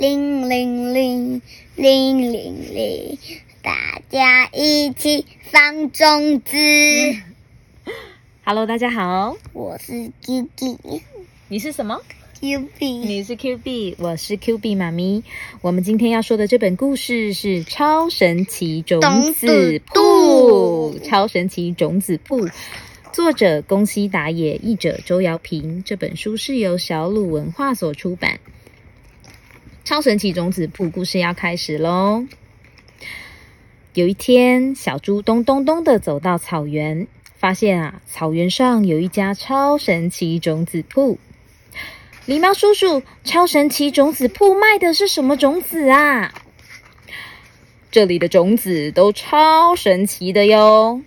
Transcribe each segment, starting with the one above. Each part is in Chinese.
铃铃铃，铃铃铃，大家一起放种子。Hello， 大家好，我是 Q B， 你是什么？Q B， 你是 Q B， 我是 Q B 妈咪。我们今天要说的这本故事是《超神奇种子簿》，《超神奇种子簿》作者宫西达也，译者周瑶平。这本书是由小鲁文化所出版。超神奇种子簿故事要开始咯。有一天，小猪咚咚咚地走到草原，发现草原上有一家超神奇种子铺。狸猫叔叔，超神奇种子铺卖的是什么种子啊？这里的种子都超神奇的哟。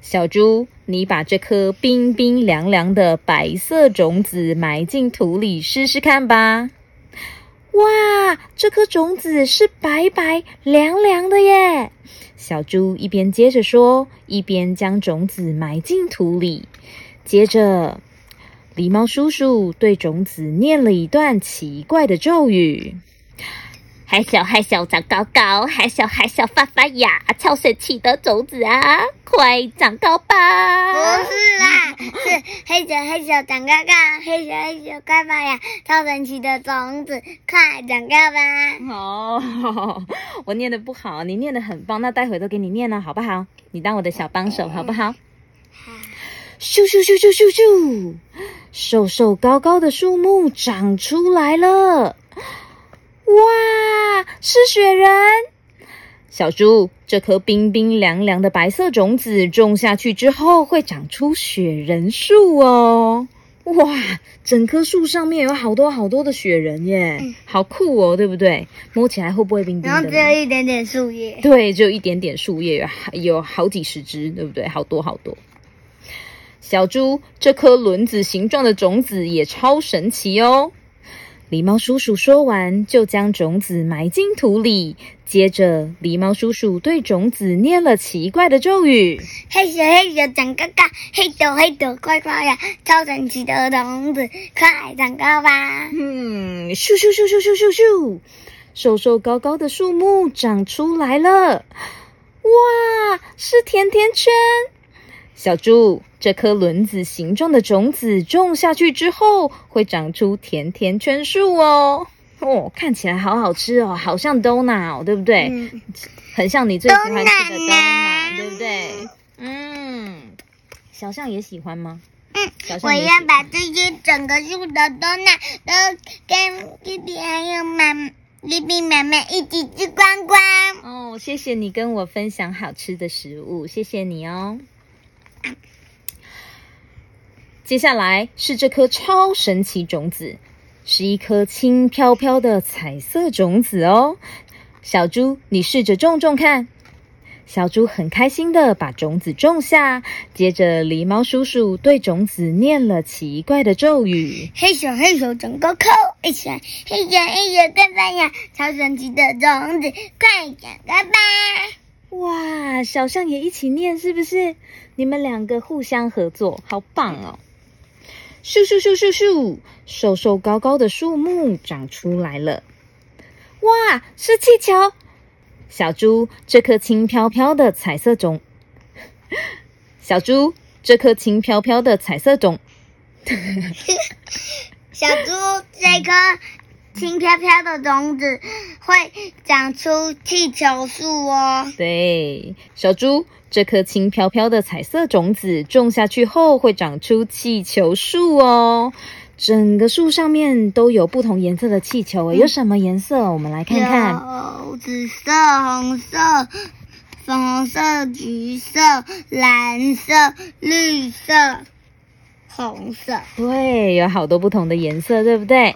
小猪，你把这颗冰冰凉凉的白色种子埋进土里试试看吧。哇，这颗种子是白白凉凉的耶。小猪一边接着说，一边将种子埋进土里。接着，狸猫叔叔对种子念了一段奇怪的咒语：还小还小长高高，还小还小发发芽，超神奇的种子啊，快长高吧！不是啦，是还小还小长高高，还小还小快发芽，超神奇的种子，快长高吧！哦，我念得不好，你念得很棒，那待会都给你念了，好不好？你当我的小帮手，好不好？咻咻咻咻咻咻，瘦瘦高高的树木长出来了。哇，是雪人！小猪，这颗冰冰凉凉的白色种子种下去之后会长出雪人树哦。哇，整棵树上面有好多好多的雪人耶，好酷哦，对不对？摸起来会不会冰冰的？然后只有一点点树叶。对，只有一点点树叶，有好几十只，对不对？好多好多。小猪，这颗轮子形状的种子也超神奇哦。狸猫叔叔说完，就将种子埋进土里。接着，狸猫叔叔对种子念了奇怪的咒语：嘿咻嘿咻长高高，嘿咻嘿咻快发芽，超神奇的种子，快长高吧！咻咻咻咻咻咻咻，瘦瘦高高的树木长出来了。哇，是甜甜圈！小猪，这颗轮子形状的种子种下去之后会长出甜甜圈树哦。哦，看起来好好吃哦，好像 donut 哦，对不对？很像你最喜欢吃的 donut， 对不对？小象也喜欢吗？我要把这些整个树的 donut 都跟弟弟还有丽丽妹妹一起吃光光。哦，谢谢你跟我分享好吃的食物，谢谢你哦。接下来是这颗超神奇种子，是一颗轻飘飘的彩色种子哦。小猪，你试着种种看。小猪很开心的把种子种下，接着狸猫叔叔对种子念了奇怪的咒语：嘿咻嘿咻长高高，嘿咻嘿咻快发芽，超神奇的种子，快长高吧！哇，小象也一起念，是不是？你们两个互相合作，好棒哦！咻咻咻咻咻，瘦瘦高高的树木长出来了。哇，是气球！小猪这颗轻飘飘的种子会长出气球树哦。对，小猪，这颗轻飘飘的彩色种子种下去后会长出气球树哦。整个树上面都有不同颜色的气球，有什么颜色？我们来看看。有紫色、红色、粉红色、橘色、蓝色、绿色、红色。对，有好多不同的颜色，对不对？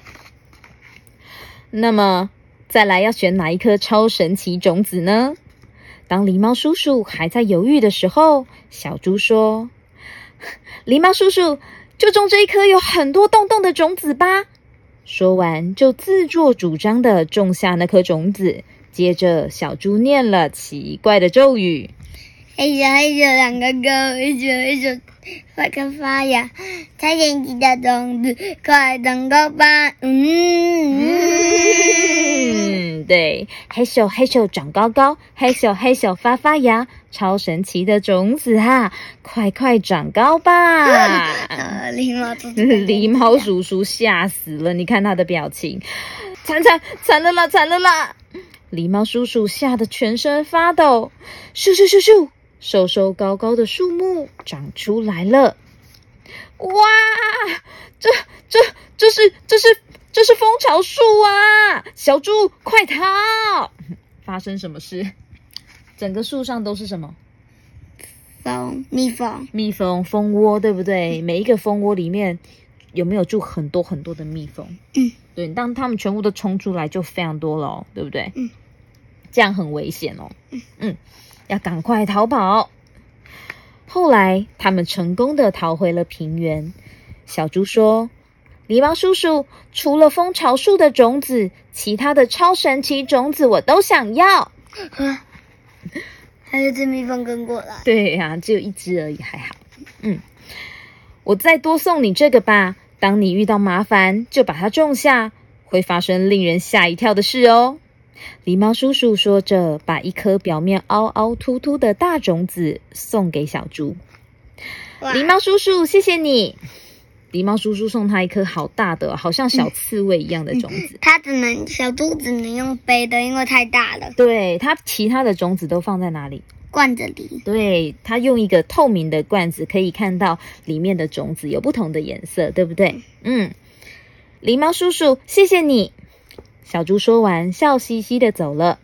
那么再来要选哪一颗超神奇种子呢？当狸猫叔叔还在犹豫的时候，小猪说：狸猫叔叔，就种这一颗有很多洞洞的种子吧。说完就自作主张的种下那颗种子。接着小猪念了奇怪的咒语：嘿咻嘿咻长高高，嘿咻嘿咻快发芽，超神奇的种子，快长高吧！对？嘿咻嘿咻长高高，嘿咻嘿咻发芽，超神奇的种子哈！快快长高吧！狸猫叔叔吓死了，你看他的表情，惨了啦！狸猫叔叔吓得全身发抖，咻！瘦高高的树木长出来了。哇，这是蜂巢树啊！小猪快逃！发生什么事？整个树上都是什么？蜜蜂蜂窝，对不对？每一个蜂窝里面有没有住很多的蜜蜂？对，当它们全部都冲出来就非常多了哦，对不对？这样很危险哦。要赶快逃跑。后来他们成功的逃回了平原。小猪说，狸猫叔叔，除了蜂巢树的种子，其他的超神奇种子我都想要。还有只蜜蜂跟过来。对啊，只有一只而已，还好。我再多送你这个吧，当你遇到麻烦就把它种下，会发生令人吓一跳的事哦。狸猫叔叔说着，把一颗表面凹凹凸凸的大种子送给小猪。狸猫叔叔，谢谢你。狸猫叔叔送他一颗好大的，好像小刺猬一样的种子。小猪只能用背的，因为太大了。对，他其他的种子都放在哪里？罐子里。对，他用一个透明的罐子，可以看到里面的种子有不同的颜色，对不对？狸猫叔叔，谢谢你。小猪说完，笑嘻嘻的走了。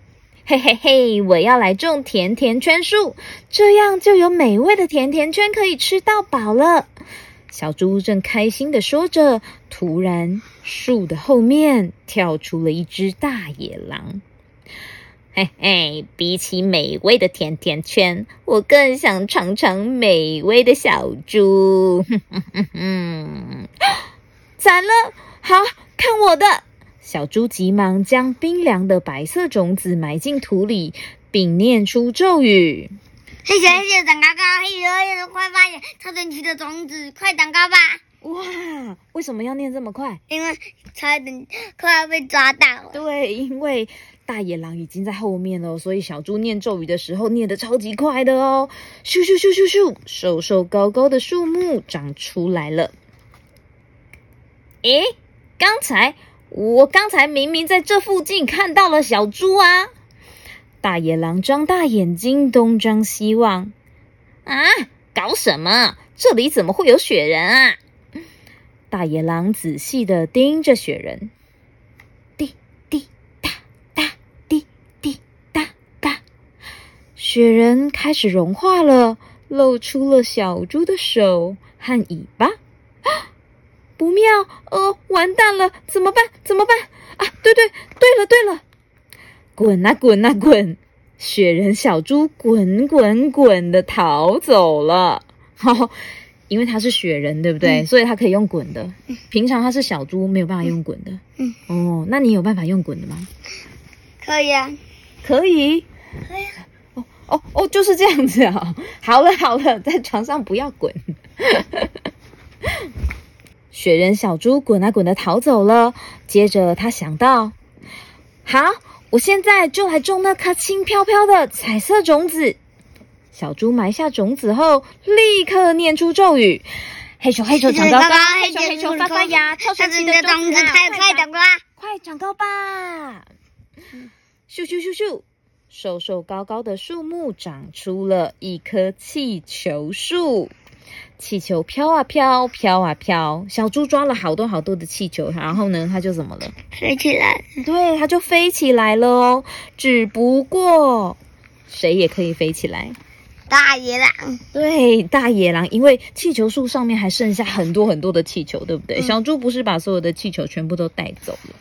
嘿，我要来种甜甜圈树，这样就有美味的甜甜圈可以吃到饱了。小猪正开心的说着，突然树的后面跳出了一只大野狼。比起美味的甜甜圈，我更想尝尝美味的小猪。惨了，好，看我的！小猪急忙将冰凉的白色种子埋进土里，并念出咒语：嘿咻嘿咻长高高，嘿咻嘿咻快发芽，超神奇的种子，快长高吧！哇，为什么要念这么快？因为差点快要被抓到了。对，因为大野狼已经在后面了，所以小猪念咒语的时候念得超级快的哦。咻！瘦高高的树木长出来了。我刚才明明在这附近看到了小猪啊！大野狼张大眼睛，东张西望。搞什么？这里怎么会有雪人啊？大野狼仔细的盯着雪人。滴滴答答，滴滴答答，雪人开始融化了，露出了小猪的手和尾巴。不妙，完蛋了，怎么办？对了，滚啊滚！雪人小猪滚的逃走了。因为他是雪人，对不对？所以他可以用滚的。平常他是小猪，没有办法用滚的。那你有办法用滚的吗？可以啊。可以啊。哦，就是这样子啊。好了，在床上不要滚。雪人小猪滚的逃走了。接着他想到，好，我现在就来种那颗轻飘飘的彩色种子。小猪埋下种子后，立刻念出咒语：嘿咻嘿咻长高高，嘿咻嘿咻发芽，超神奇的种子，快长高吧！咻！瘦高高的树木长出了一棵气球树。气球飘啊飘，小猪抓了好多的气球，然后呢，它就怎么了？飞起来。对，它就飞起来了哦。只不过，谁也可以飞起来？大野狼。对，大野狼，因为气球树上面还剩下很多的气球，对不对？小猪不是把所有的气球全部都带走了？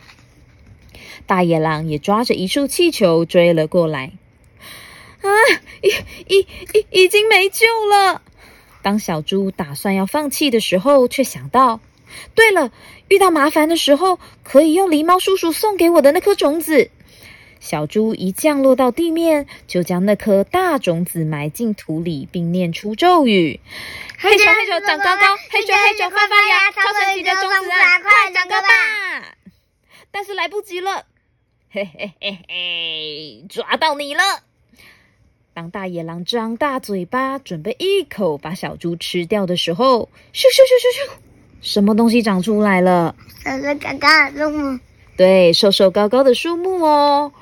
大野狼也抓着一束气球追了过来。已经没救了。当小猪打算要放弃的时候，却想到，对了，遇到麻烦的时候，可以用狸猫叔叔送给我的那颗种子。小猪一降落到地面，就将那颗大种子埋进土里，并念出咒语：嘿咻嘿咻长高高，嘿咻嘿咻发芽，超神奇的种子啊，快长高吧！但是来不及了。嘿嘿嘿嘿，抓到你了！当大野狼张大嘴巴准备一口把小猪吃掉的时候，咻咻咻咻咻，什么东西长出来了？高高的树木。对，瘦瘦高高的树木哦。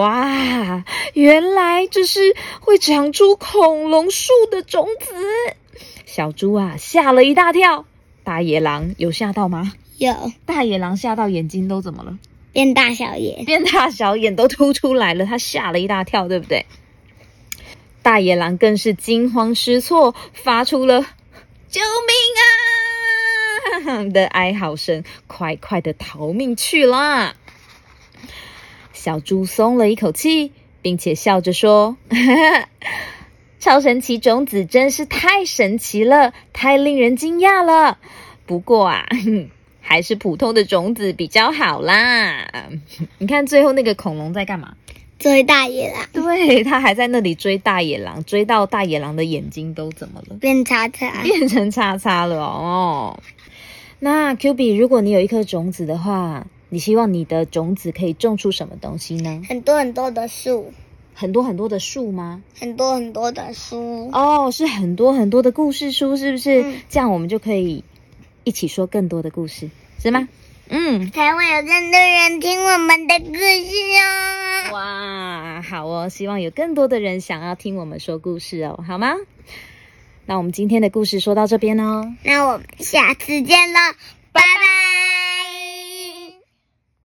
哇，原来这是会长出恐龙树的种子。小猪啊，吓了一大跳。大野狼有吓到吗？有。大野狼吓到眼睛都怎么了？变大小眼，变大小眼都凸出来了，他吓了一大跳，对不对？大野狼更是惊慌失措，发出了救命啊的哀嚎声，快快的逃命去啦。小猪松了一口气，并且笑着说超神奇种子真是太神奇了，太令人惊讶了。不过啊，还是普通的种子比较好啦。你看最后那个恐龙在干嘛？追大野狼。对，他还在那里追大野狼，追到大野狼的眼睛都怎么了？变叉叉，变成叉叉了哦。那 Q B， 如果你有一颗种子的话，你希望你的种子可以种出什么东西呢？很多很多的树。很多很多的树吗？很多很多的书哦，是很多很多的故事书，是不是？这样我们就可以一起说更多的故事，是吗？才会有更多人听我们的故事哦。哇，好哦，希望有更多的人想要听我们说故事哦，好吗？那我们今天的故事说到这边哦，那我们下次见了，拜拜。